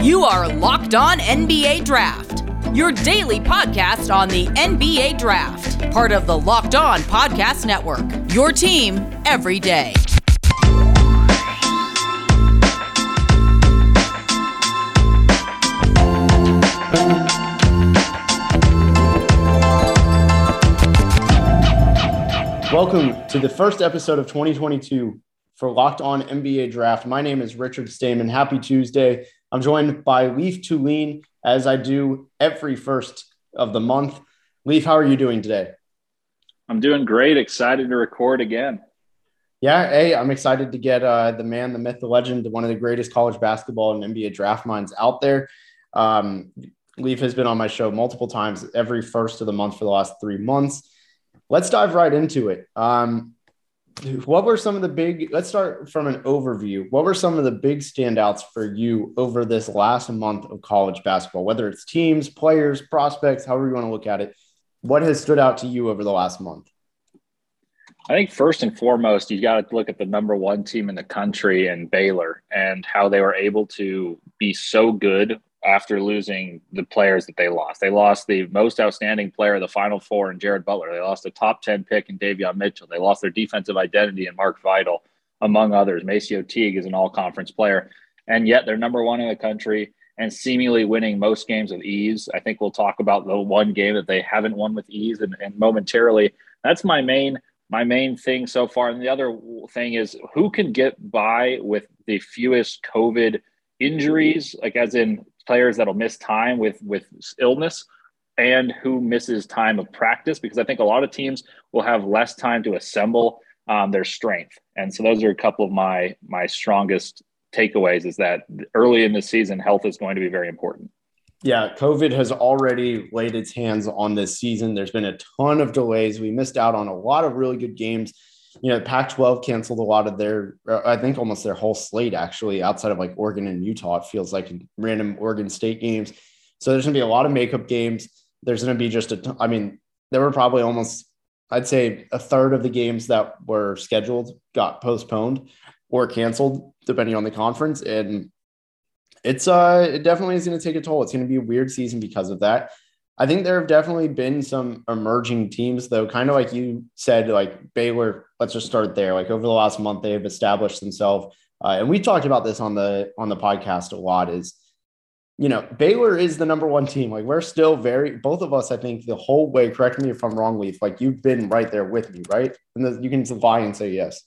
You are Locked On NBA Draft, your daily podcast on the NBA Draft, part of the Locked On Podcast Network, your team every day. Welcome to the first episode of 2022 for Locked On NBA Draft. My name is Richard Stammen. Happy Tuesday. I'm joined by Leif Thulin, as I do every first of the month. Leif, how are you doing today? I'm doing great. Excited to record again. Yeah, hey, I'm excited to get the man, the myth, the legend, one of the greatest college basketball and NBA draft minds out there. Leif has been on my show multiple times, every first of the month for the last 3 months. Let's dive right into it. Let's start from an overview. What were some of the big standouts for you over this last month of college basketball, whether it's teams, players, prospects, however you want to look at it? What has stood out to you over the last month? I think first and foremost, you got to look at the number one team in the country and Baylor and how they were able to be so good after losing the players that they lost. They lost the most outstanding player of the Final Four in Jared Butler. They lost a top 10 pick in Davion Mitchell. They lost their defensive identity in Mark Vital, among others. Macy O'Teague is an all-conference player, and yet they're number one in the country and seemingly winning most games with ease. I think we'll talk about the one game that they haven't won with ease and momentarily. That's my main thing so far. And the other thing is who can get by with the fewest COVID injuries, like as in players that'll miss time with illness and who misses time of practice, because I think a lot of teams will have less time to assemble their strength. And so those are a couple of my strongest takeaways, is that early in the season, health is going to be very important. Yeah, COVID has already laid its hands on this season. There's been a ton of delays. We missed out on a lot of really good games. You know, Pac-12 canceled a lot of their, I think almost their whole slate, actually, outside of like Oregon and Utah. It feels like random Oregon State games. So there's going to be a lot of makeup games. There's going to be just there were probably almost, I'd say, a third of the games that were scheduled got postponed or canceled, depending on the conference. And it definitely is going to take a toll. It's going to be a weird season because of that. I think there have definitely been some emerging teams, though, kind of like you said, like Baylor. Let's just start there. Like over the last month, they have established themselves. And we talked about this on the podcast a lot, is, you know, Baylor is the number one team. Like we're still both of us, I think the whole way, correct me if I'm wrong, Leif, like you've been right there with me, right? And you can lie and say yes.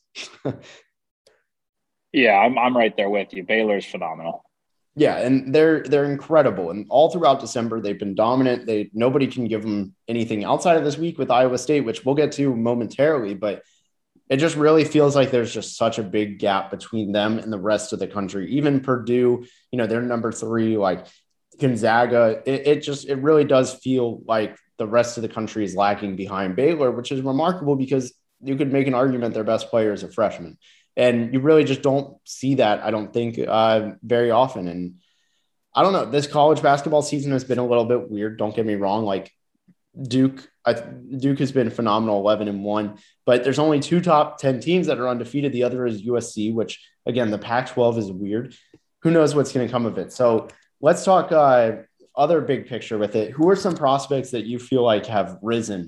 Yeah, I'm right there with you. Baylor's phenomenal. Yeah, and they're incredible. And all throughout December, they've been dominant. Nobody can give them anything outside of this week with Iowa State, which we'll get to momentarily. But it just really feels like there's just such a big gap between them and the rest of the country. Even Purdue, you know, they're number three, like Gonzaga. It really does feel like the rest of the country is lacking behind Baylor, which is remarkable because you could make an argument their best player is a freshman. And you really just don't see that, I don't think, very often. And I don't know, this college basketball season has been a little bit weird. Don't get me wrong. Like Duke has been phenomenal, 11-1, but there's only two top 10 teams that are undefeated. The other is USC, which again, the Pac-12 is weird. Who knows what's going to come of it? So let's talk other big picture with it. Who are some prospects that you feel like have risen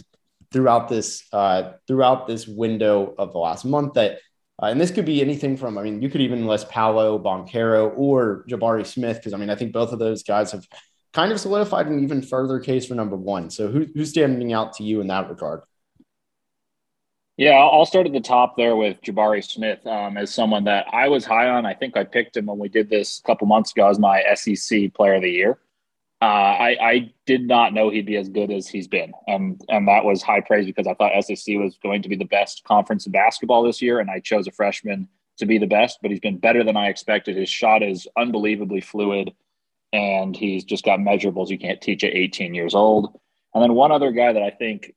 throughout this window of the last month that, and this could be anything from, I mean, you could even list Paolo Banchero or Jabari Smith, because, I mean, I think both of those guys have kind of solidified an even further case for number one. So who's standing out to you in that regard? Yeah, I'll start at the top there with Jabari Smith as someone that I was high on. I think I picked him when we did this a couple months ago as my SEC Player of the Year. I did not know he'd be as good as he's been. And that was high praise because I thought SEC was going to be the best conference in basketball this year. And I chose a freshman to be the best, but he's been better than I expected. His shot is unbelievably fluid and he's just got measurables you can't teach at 18 years old. And then one other guy that I think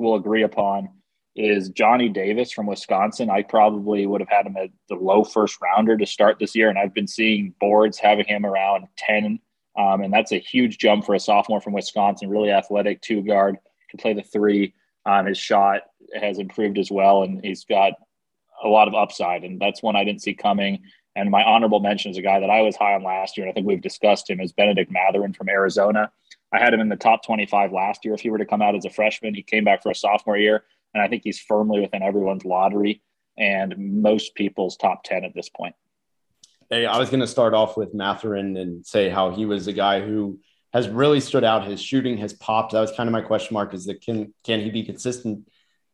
we'll agree upon is Johnny Davis from Wisconsin. I probably would have had him at the low first rounder to start this year. And I've been seeing boards having him around 10. And that's a huge jump for a sophomore from Wisconsin, really athletic, two guard, can play the three. His shot has improved as well, and he's got a lot of upside. And that's one I didn't see coming. And my honorable mention is a guy that I was high on last year, and I think we've discussed him, is Bennedict Mathurin from Arizona. I had him in the top 25 last year. If he were to come out as a freshman, he came back for a sophomore year, and I think he's firmly within everyone's lottery and most people's top 10 at this point. Hey, I was going to start off with Mathurin and say how he was a guy who has really stood out. His shooting has popped. That was kind of my question mark, is that can he be consistent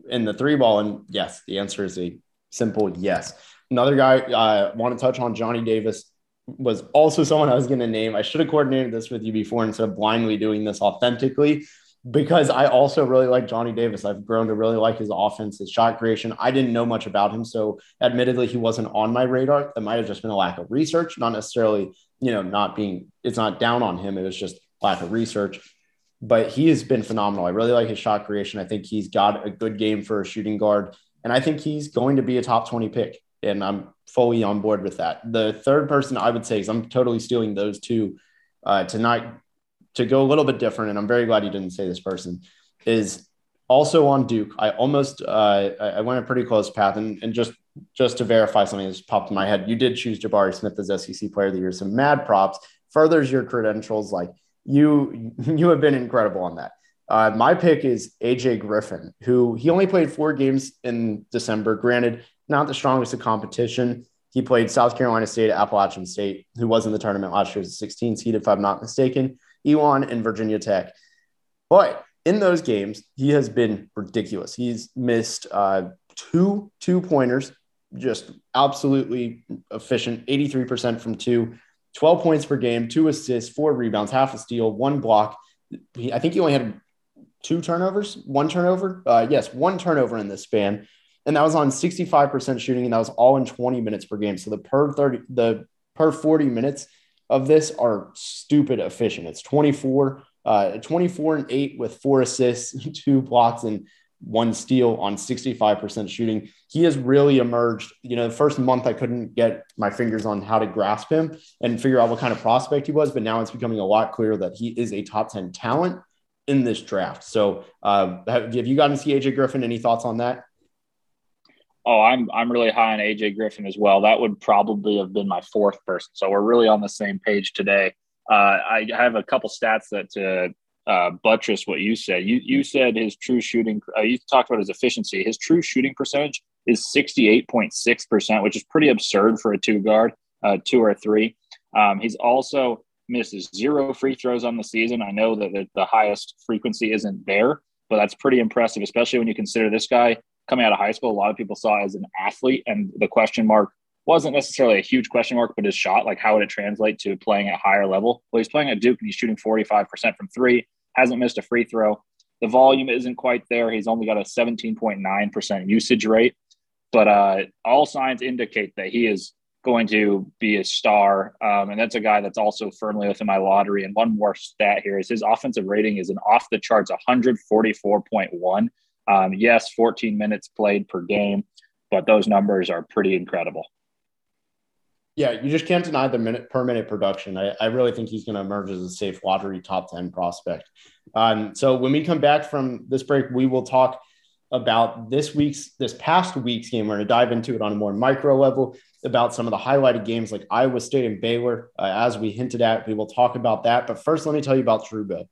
in the three ball? And yes, the answer is a simple yes. Another guy I want to touch on, Johnny Davis, was also someone I was going to name. I should have coordinated this with you before instead of blindly doing this authentically, because I also really like Johnny Davis. I've grown to really like his offense, his shot creation. I didn't know much about him, so admittedly, he wasn't on my radar. That might have just been a lack of research, not necessarily, you know, it's not down on him. It was just lack of research, but he has been phenomenal. I really like his shot creation. I think he's got a good game for a shooting guard, and I think he's going to be a top 20 pick. And I'm fully on board with that. The third person I would say, is I'm totally stealing those two tonight to go a little bit different, and I'm very glad you didn't say this person, is also on Duke. I almost I went a pretty close path, and just to verify something that's popped in my head, you did choose Jabari Smith as SEC Player of the Year. So mad props, furthers your credentials. Like you have been incredible on that. My pick is AJ Griffin, who he only played 4 games in December. Granted, not the strongest of competition. He played South Carolina State, Appalachian State, who was in the tournament last year as a 16 seed, if I'm not mistaken, Elon and Virginia Tech. But in those games, he has been ridiculous. He's missed two two-pointers, just absolutely efficient, 83% from 2, 12 points per game, 2 assists, 4 rebounds, half a steal, 1 block. I think he only had 2 turnovers, 1 turnover. Yes, 1 turnover in this span. And that was on 65% shooting, and that was all in 20 minutes per game. So the per 40 minutes of this are stupid efficient. It's 24 and 8 with 4 assists, 2 blocks, and 1 steal on 65% shooting. He has really emerged. You know, the first month I couldn't get my fingers on how to grasp him and figure out what kind of prospect he was, but now it's becoming a lot clearer that he is a top 10 talent in this draft. So have you gotten to see AJ Griffin? Any thoughts on that? Oh, I'm really high on AJ Griffin as well. That would probably have been my fourth person. So we're really on the same page today. I have a couple stats that buttress what you said. You said his true shooting. You talked about his efficiency. His true shooting percentage is 68.6%, which is pretty absurd for a 2 guard, 2 or 3. He's also misses 0 free throws on the season. I know that the highest frequency isn't there, but that's pretty impressive, especially when you consider this guy coming out of high school, a lot of people saw as an athlete, and the question mark wasn't necessarily a huge question mark, but his shot, like how would it translate to playing at a higher level? Well, he's playing at Duke and he's shooting 45% from 3, hasn't missed a free throw. The volume isn't quite there. He's only got a 17.9% usage rate, but all signs indicate that he is going to be a star. And that's a guy that's also firmly within my lottery. And one more stat here is his offensive rating is an off the charts 144.1. Yes, 14 minutes played per game, but those numbers are pretty incredible. Yeah, you just can't deny the per minute production. I really think he's going to emerge as a safe lottery top 10 prospect. So when we come back from this break, we will talk about this past week's game. We're going to dive into it on a more micro level about some of the highlighted games like Iowa State and Baylor. As we hinted at, we will talk about that. But first, let me tell you about TrueBill.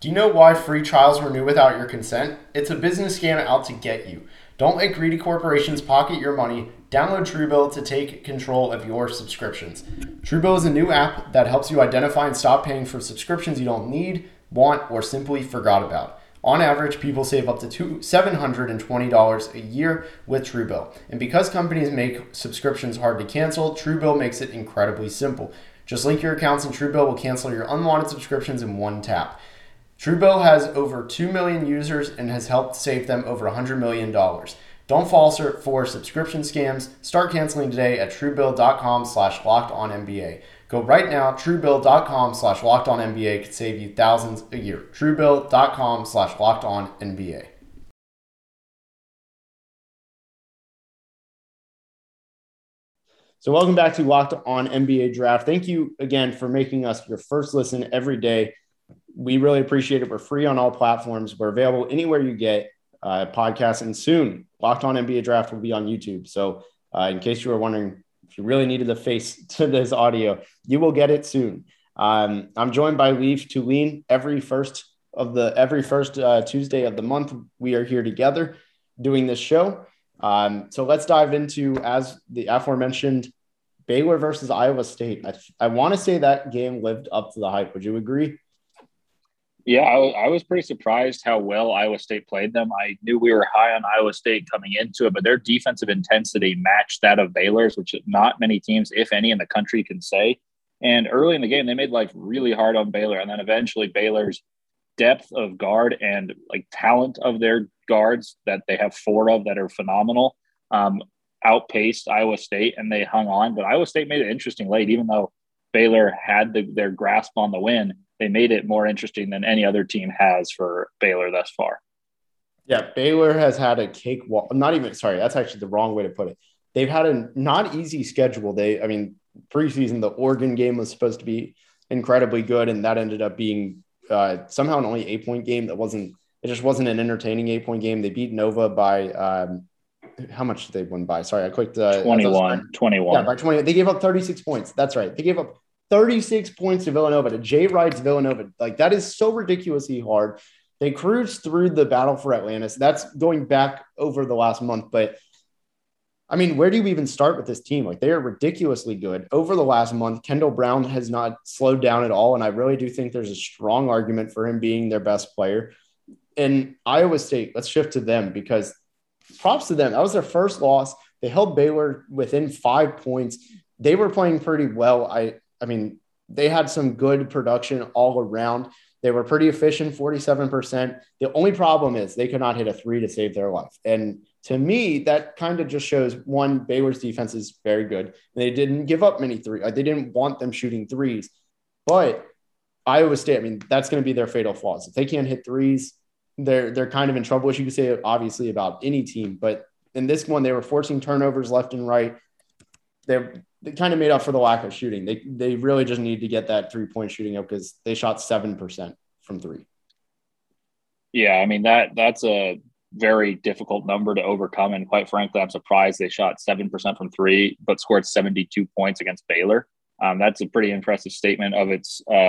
Do you know why free trials renew without your consent? It's a business scam out to get you. Don't let greedy corporations pocket your money. Download Truebill to take control of your subscriptions. Truebill is a new app that helps you identify and stop paying for subscriptions you don't need, want, or simply forgot about. On average, people save up to $720 a year with Truebill. And because companies make subscriptions hard to cancel, Truebill makes it incredibly simple. Just link your accounts and Truebill will cancel your unwanted subscriptions in one tap. Truebill has over 2 million users and has helped save them over $100 million. Don't fall for subscription scams. Start canceling today at Truebill.com/LockedOnNBA. Go right now, Truebill.com/LockedOnNBA could save you thousands a year. Truebill.com/LockedOnNBA. So welcome back to Locked On NBA Draft. Thank you again for making us your first listen every day. We really appreciate it. We're free on all platforms. We're available anywhere you get podcasts. And soon, Locked On NBA Draft will be on YouTube. So in case you were wondering, You really needed the face to this audio. You will get it soon. I'm joined by Leif Thulin. Every first Tuesday of the month, we are here together doing this show. So let's dive into, as the aforementioned, Baylor versus Iowa State. I want to say that game lived up to the hype. Would you agree? Yeah, I was pretty surprised how well Iowa State played them. I knew we were high on Iowa State coming into it, but their defensive intensity matched that of Baylor's, which not many teams, if any, in the country can say. And early in the game, they made life really hard on Baylor. And then eventually Baylor's depth of guard and like talent of their guards that they have four of that are phenomenal outpaced Iowa State, and they hung on. But Iowa State made it interesting late, even though Baylor had their grasp on the win. They made it more interesting than any other team has for Baylor thus far. Yeah, Baylor has had a cakewalk. That's actually the wrong way to put it. They've had a not easy schedule. Preseason, the Oregon game was supposed to be incredibly good, and that ended up being somehow an only 8-point game. It just wasn't an entertaining 8-point game. They beat Nova by how much did they win by? Sorry, I clicked 21. Yeah, by 20. They gave up 36 points. That's right. They gave up 36 points to Villanova, to Jay Wright's Villanova. Like, that is so ridiculously hard. They cruised through the battle for Atlantis. That's going back over the last month. But, I mean, where do you even start with this team? Like, they are ridiculously good. Over the last month, Kendall Brown has not slowed down at all, and I really do think there's a strong argument for him being their best player. And Iowa State, let's shift to them, because props to them. That was their first loss. They held Baylor within 5 points. They were playing pretty well. I mean, they had some good production all around. They were pretty efficient, 47%. The only problem is they could not hit a three to save their life. And to me, that kind of just shows, one, Baylor's defense is very good, and they didn't give up many threes. They didn't want them shooting threes. But Iowa State, I mean, that's going to be their fatal flaw. If they can't hit threes, they're kind of in trouble, which you could say, obviously, about any team. But in this one, they were forcing turnovers left and right. They kind of made up for the lack of shooting. They really just need to get that three-point shooting up, because they shot 7% from three. Yeah, I mean, that's a very difficult number to overcome. And quite frankly, I'm surprised they shot 7% from three, but scored 72 points against Baylor. That's a pretty impressive statement of its in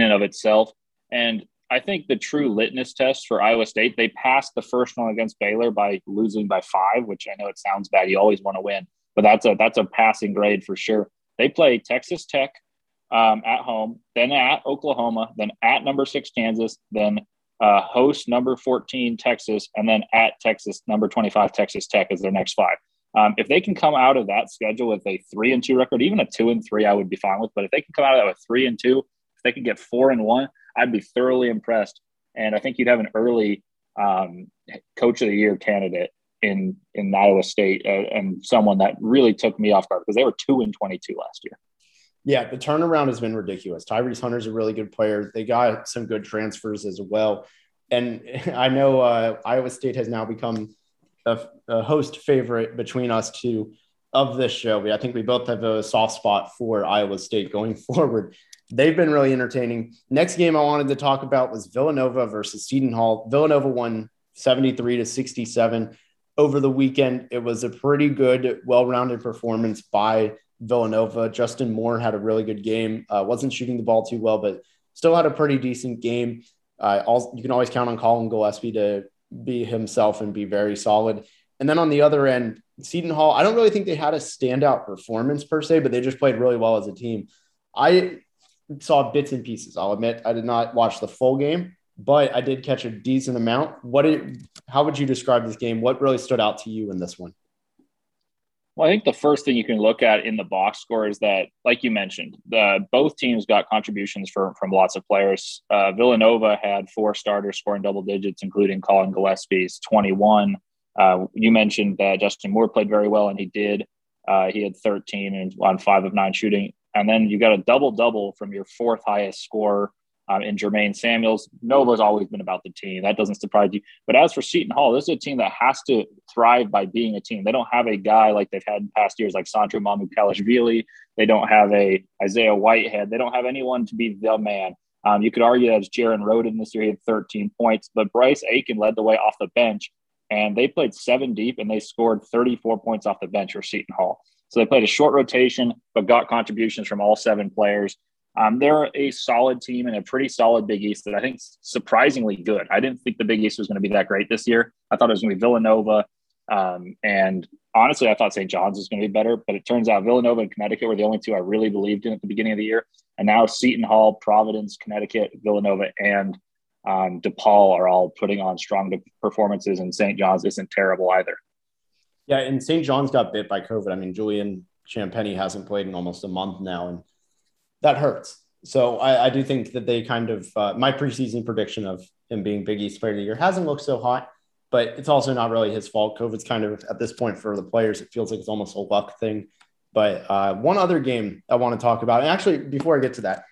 and of itself. And I think the true litmus test for Iowa State, they passed the first one against Baylor by losing by 5, which I know it sounds bad. You always want to win. But that's a passing grade for sure. They play Texas Tech at home, then at Oklahoma, then at number 6 Kansas, then host number 14 Texas, and then at Texas number 25 Texas Tech is their next 5. If they can come out of that schedule with a 3-2 record, even a 2-3, I would be fine with. But if they can come out of that with 3-2, if they can get 4-1, I'd be thoroughly impressed. And I think you'd have an early Coach of the Year candidate in Iowa State, and someone that really took me off guard, because they were 2-22 last year. Yeah, the turnaround has been ridiculous. Tyrese Hunter's a really good player. They got some good transfers as well. And I know Iowa State has now become a host favorite between us two of this show. I think we both have a soft spot for Iowa State going forward. They've been really entertaining. Next game I wanted to talk about was Villanova versus Seton Hall. Villanova won 73-67. Over the weekend, it was a pretty good, well-rounded performance by Villanova. Justin Moore had a really good game. Wasn't shooting the ball too well, but still had a pretty decent game. You can always count on Colin Gillespie to be himself and be very solid. And then on the other end, Seton Hall, I don't really think they had a standout performance per se, but they just played really well as a team. I saw bits and pieces, I'll admit. I did not watch the full game, but I did catch a decent amount. How would you describe this game? What really stood out to you in this one? Well, I think the first thing you can look at in the box score is that, like you mentioned, both teams got contributions from lots of players. Villanova had 4 starters scoring double digits, including Colin Gillespie's 21. You mentioned that Justin Moore played very well, and he did. He had 13 and on 5 of 9 shooting. And then you got a double-double from your 4th highest scorer, and Jermaine Samuels. Nova's always been about the team. That doesn't surprise you. But as for Seton Hall, this is a team that has to thrive by being a team. They don't have a guy like they've had in past years, like Sandro Mamukelashvili. They don't have a Isaiah Whitehead. They don't have anyone to be the man. You could argue that it's Jaron Roden this year. He had 13 points. But Bryce Aiken led the way off the bench, and they played 7 deep, and they scored 34 points off the bench for Seton Hall. So they played a short rotation, but got contributions from all seven players. They're a solid team and a pretty solid Big East that I think is surprisingly good. I didn't think the Big East was going to be that great this year. I thought it was going to be Villanova. And honestly, I thought St. John's was going to be better, but it turns out Villanova and Connecticut were the only two I really believed in at the beginning of the year. And now Seton Hall, Providence, Connecticut, Villanova, and DePaul are all putting on strong performances, and St. John's isn't terrible either. Yeah, and St. John's got bit by COVID. I mean, Julian Champagnie hasn't played in almost a month now, and that hurts. So I do think that they kind of my preseason prediction of him being Big East Player of the Year hasn't looked so hot, but it's also not really his fault. COVID's kind of, at this point for the players, it feels like it's almost a luck thing. But one other game I want to talk about, and actually before I get to that,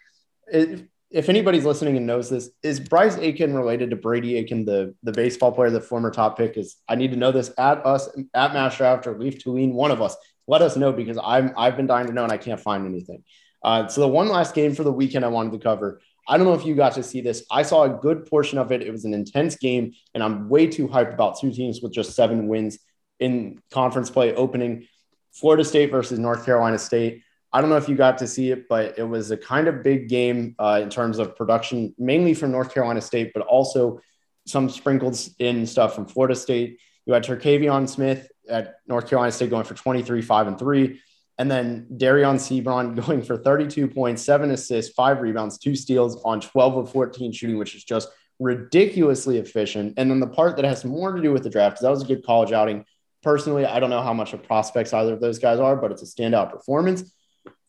if anybody's listening and knows this, is Bryce Aiken related to Brady Aiken, the baseball player, the former top pick? Is I need to know this. At us, at Mash Draft, or Leif Thulin, one of us, let us know, because I've been dying to know and I can't find anything. So the one last game for the weekend I wanted to cover, I don't know if you got to see this. I saw a good portion of it. It was an intense game, and I'm way too hyped about two teams with just 7 wins in conference play opening. Florida State versus North Carolina State. I don't know if you got to see it, but it was a kind of big game in terms of production, mainly from North Carolina State, but also some sprinkled in stuff from Florida State. You had Terquavion Smith at North Carolina State going for 23, 5-3. And then Dereon Seabron going for 32 points, 7 assists, 5 rebounds, 2 steals on 12 of 14 shooting, which is just ridiculously efficient. And then the part that has more to do with the draft, that was a good college outing. Personally, I don't know how much of prospects either of those guys are, but it's a standout performance.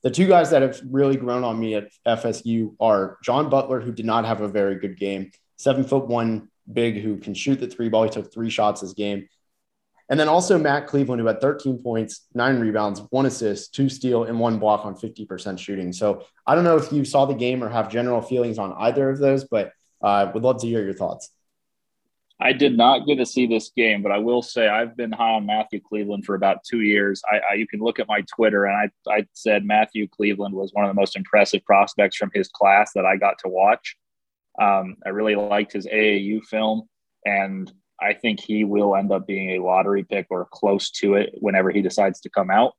The two guys that have really grown on me at FSU are John Butler, who did not have a very good game, 7'1" big who can shoot the 3 ball. He took 3 shots this game. And then also Matt Cleveland, who had 13 points, 9 rebounds, 1 assist, 2 steal, and 1 block on 50% shooting. So I don't know if you saw the game or have general feelings on either of those, but I would love to hear your thoughts. I did not get to see this game, but I will say I've been high on Matthew Cleveland for about 2 years. You can look at my Twitter, and I said Matthew Cleveland was one of the most impressive prospects from his class that I got to watch. I really liked his AAU film, and I think he will end up being a lottery pick or close to it whenever he decides to come out.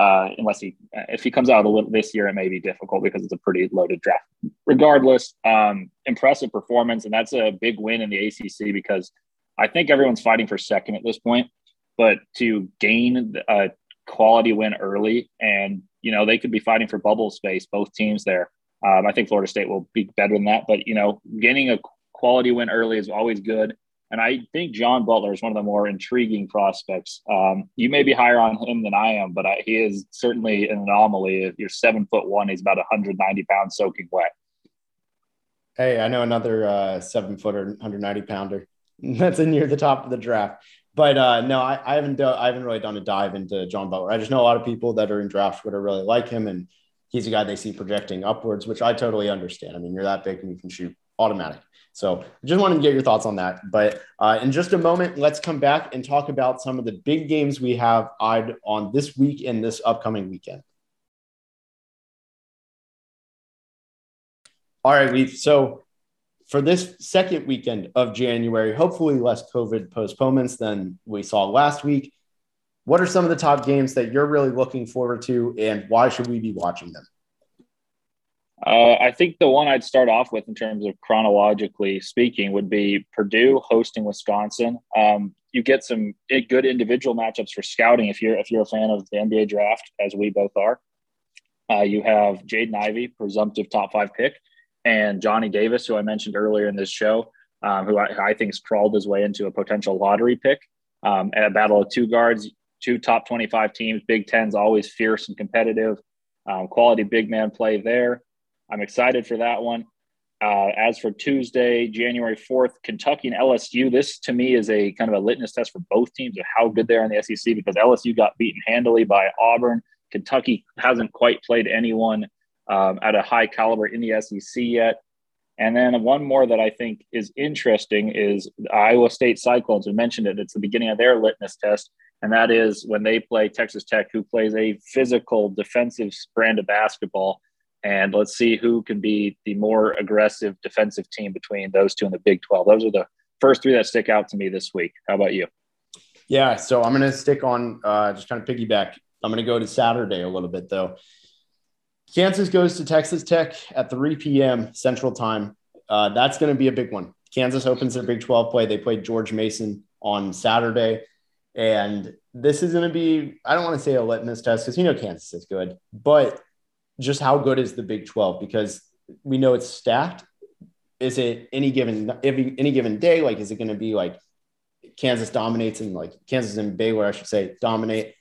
Unless if he comes out a little this year, it may be difficult because it's a pretty loaded draft. Regardless, impressive performance. And that's a big win in the ACC because I think everyone's fighting for second at this point, but to gain a quality win early and, you know, they could be fighting for bubble space, both teams there. I think Florida State will be better than that, but, you know, gaining a quality win early is always good. And I think John Butler is one of the more intriguing prospects. You may be higher on him than I am, but he is certainly an anomaly. If you're 7'1", he's about 190 pounds soaking wet. Hey, I know another 7-footer, 190 pounder that's near the top of the draft. But no, I haven't really done a dive into John Butler. I just know a lot of people that are in draft Twitter really like him, and he's a guy they see projecting upwards, which I totally understand. I mean, you're that big and you can shoot automatic. So just wanted to get your thoughts on that. But in just a moment, let's come back and talk about some of the big games we have eyed on this week and this upcoming weekend. All right, Leif. So for this second weekend of January, hopefully less COVID postponements than we saw last week. What are some of the top games that you're really looking forward to, and why should we be watching them? I think the one I'd start off with in terms of chronologically speaking would be Purdue hosting Wisconsin. You get some good individual matchups for scouting if you're a fan of the NBA draft, as we both are. You have Jaden Ivey, presumptive top 5 pick, and Johnny Davis, who I mentioned earlier in this show, who I think has crawled his way into a potential lottery pick. At a battle of two guards, two top 25 teams, Big Ten's always fierce and competitive, quality big man play there. I'm excited for that one. As for Tuesday, January 4th, Kentucky and LSU, this to me is a kind of a litmus test for both teams of how good they are in the SEC, because LSU got beaten handily by Auburn. Kentucky hasn't quite played anyone at a high caliber in the SEC yet. And then one more that I think is interesting is the Iowa State Cyclones. We mentioned it. It's the beginning of their litmus test. And that is when they play Texas Tech, who plays a physical defensive brand of basketball. And let's see who can be the more aggressive defensive team between those two in the Big 12. Those are the first 3 that stick out to me this week. How about you? Yeah, so I'm going to stick on just kind of piggyback I'm going to go to Saturday a little bit, though. Kansas goes to Texas Tech at 3 p.m. Central Time. That's going to be a big one. Kansas opens their Big 12 play. They played George Mason on Saturday. And this is going to be, I don't want to say a litmus test because, you know, Kansas is good, but just how good is the Big 12? Because we know it's stacked. Is it any given day? Like, is it going to be like Kansas dominates and like Kansas and Baylor, I should say, dominate,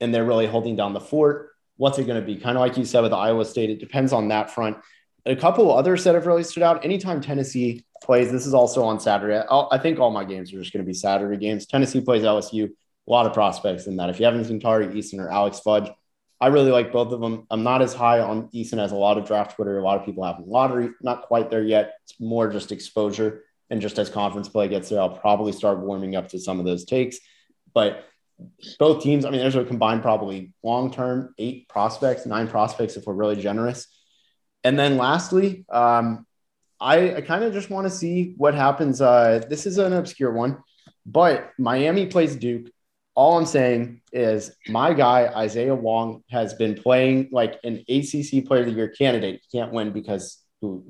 and they're really holding down the fort? What's it going to be? Kind of like you said with Iowa State, it depends on that front. A couple others that have really stood out. Anytime Tennessee plays, this is also on Saturday. I think all my games are just going to be Saturday games. Tennessee plays LSU. A lot of prospects in that. If you haven't seen Tari Easton or Alex Fudge, I really like both of them. I'm not as high on Easton as a lot of draft Twitter. A lot of people have in lottery. Not quite there yet. It's more just exposure. And just as conference play gets there, I'll probably start warming up to some of those takes. But both teams, I mean, there's a combined probably long-term 9 prospects if we're really generous. And then lastly, I kind of just want to see what happens. This is an obscure one, but Miami plays Duke. All I'm saying is my guy, Isaiah Wong, has been playing like an ACC Player of the Year candidate. He can't win because who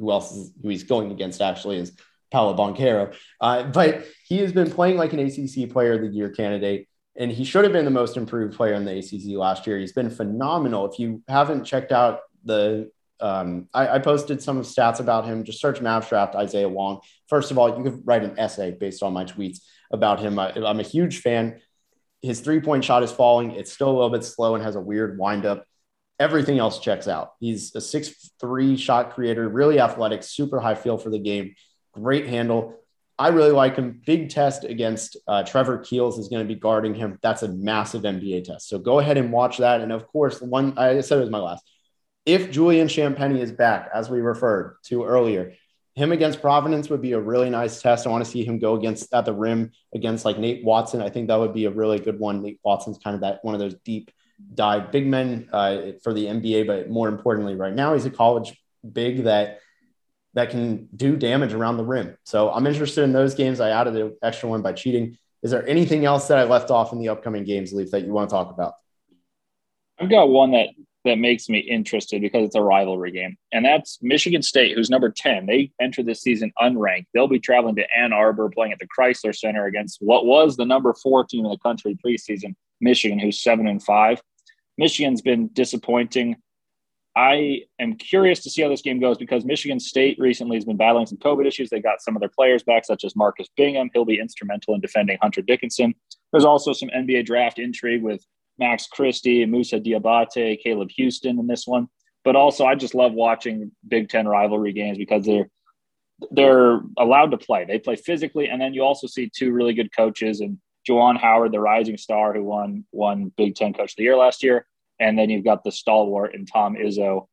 he's going against actually is Paolo Banchero. But he has been playing like an ACC Player of the Year candidate, and he should have been the most improved player in the ACC last year. He's been phenomenal. If you haven't checked out the I posted some stats about him. Just search Mavs Draft Isaiah Wong. First of all, you could write an essay based on my tweets about him. I'm a huge fan. His three-point shot is falling. It's still a little bit slow and has a weird windup. Everything else checks out. He's a 6'3" shot creator, really athletic, super high feel for the game, great handle. I really like him. Big test against Trevor Keels is going to be guarding him. That's a massive NBA test. So go ahead and watch that. And of course, the one I said it was my last. If Julian Champagnie is back, as we referred to earlier, him against Providence would be a really nice test. I want to see him go at the rim against like Nate Watson. I think that would be a really good one. Nate Watson's kind of that one of those deep dive big men for the NBA, but more importantly right now, he's a college big that can do damage around the rim. So I'm interested in those games. I added an extra one by cheating. Is there anything else that I left off in the upcoming games, Leif, that you want to talk about? I've got one that makes me interested because it's a rivalry game. And that's Michigan State, who's number 10. They enter this season unranked. They'll be traveling to Ann Arbor, playing at the Chrysler Center against what was the number 4 team in the country preseason, Michigan, who's 7-5. Michigan's been disappointing. I am curious to see how this game goes because Michigan State recently has been battling some COVID issues. They got some of their players back, such as Marcus Bingham. He'll be instrumental in defending Hunter Dickinson. There's also some NBA draft intrigue with Max Christie, Musa Diabate, Caleb Houstan in this one. But also, I just love watching Big Ten rivalry games because they're allowed to play. They play physically, and then you also see two really good coaches, and Juwan Howard, the rising star who won Big Ten Coach of the Year last year. And then you've got the stalwart and Tom Izzo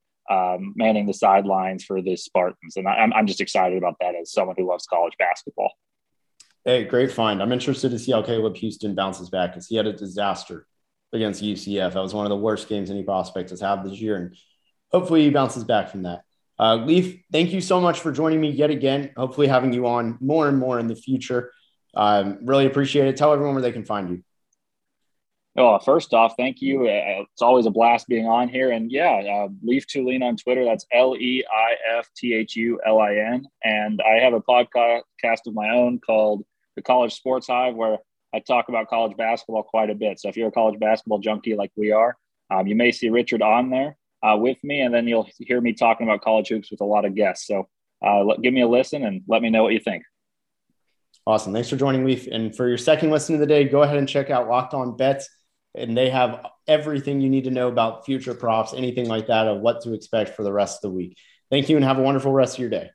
manning the sidelines for the Spartans. And I'm just excited about that as someone who loves college basketball. Hey, great find. I'm interested to see how Caleb Houstan bounces back because he had a disaster against UCF. That was one of the worst games any prospect has had this year, and hopefully he bounces back from that. Leif, thank you so much for joining me yet again. Hopefully having you on more and more in the future. Really appreciate it. Tell everyone where they can find you. Oh, first off, thank you. It's always a blast being on here. And yeah, Leif Thulin on Twitter. That's LeifThulin. And I have a podcast of my own called The College Sports Hive, where I talk about college basketball quite a bit. So if you're a college basketball junkie like we are, you may see Richard on there with me, and then you'll hear me talking about college hoops with a lot of guests. So give me a listen and let me know what you think. Awesome. Thanks for joining, Leif. And for your second listen of the day, go ahead and check out Locked On Bets, and they have everything you need to know about future props, anything like that, of what to expect for the rest of the week. Thank you, and have a wonderful rest of your day.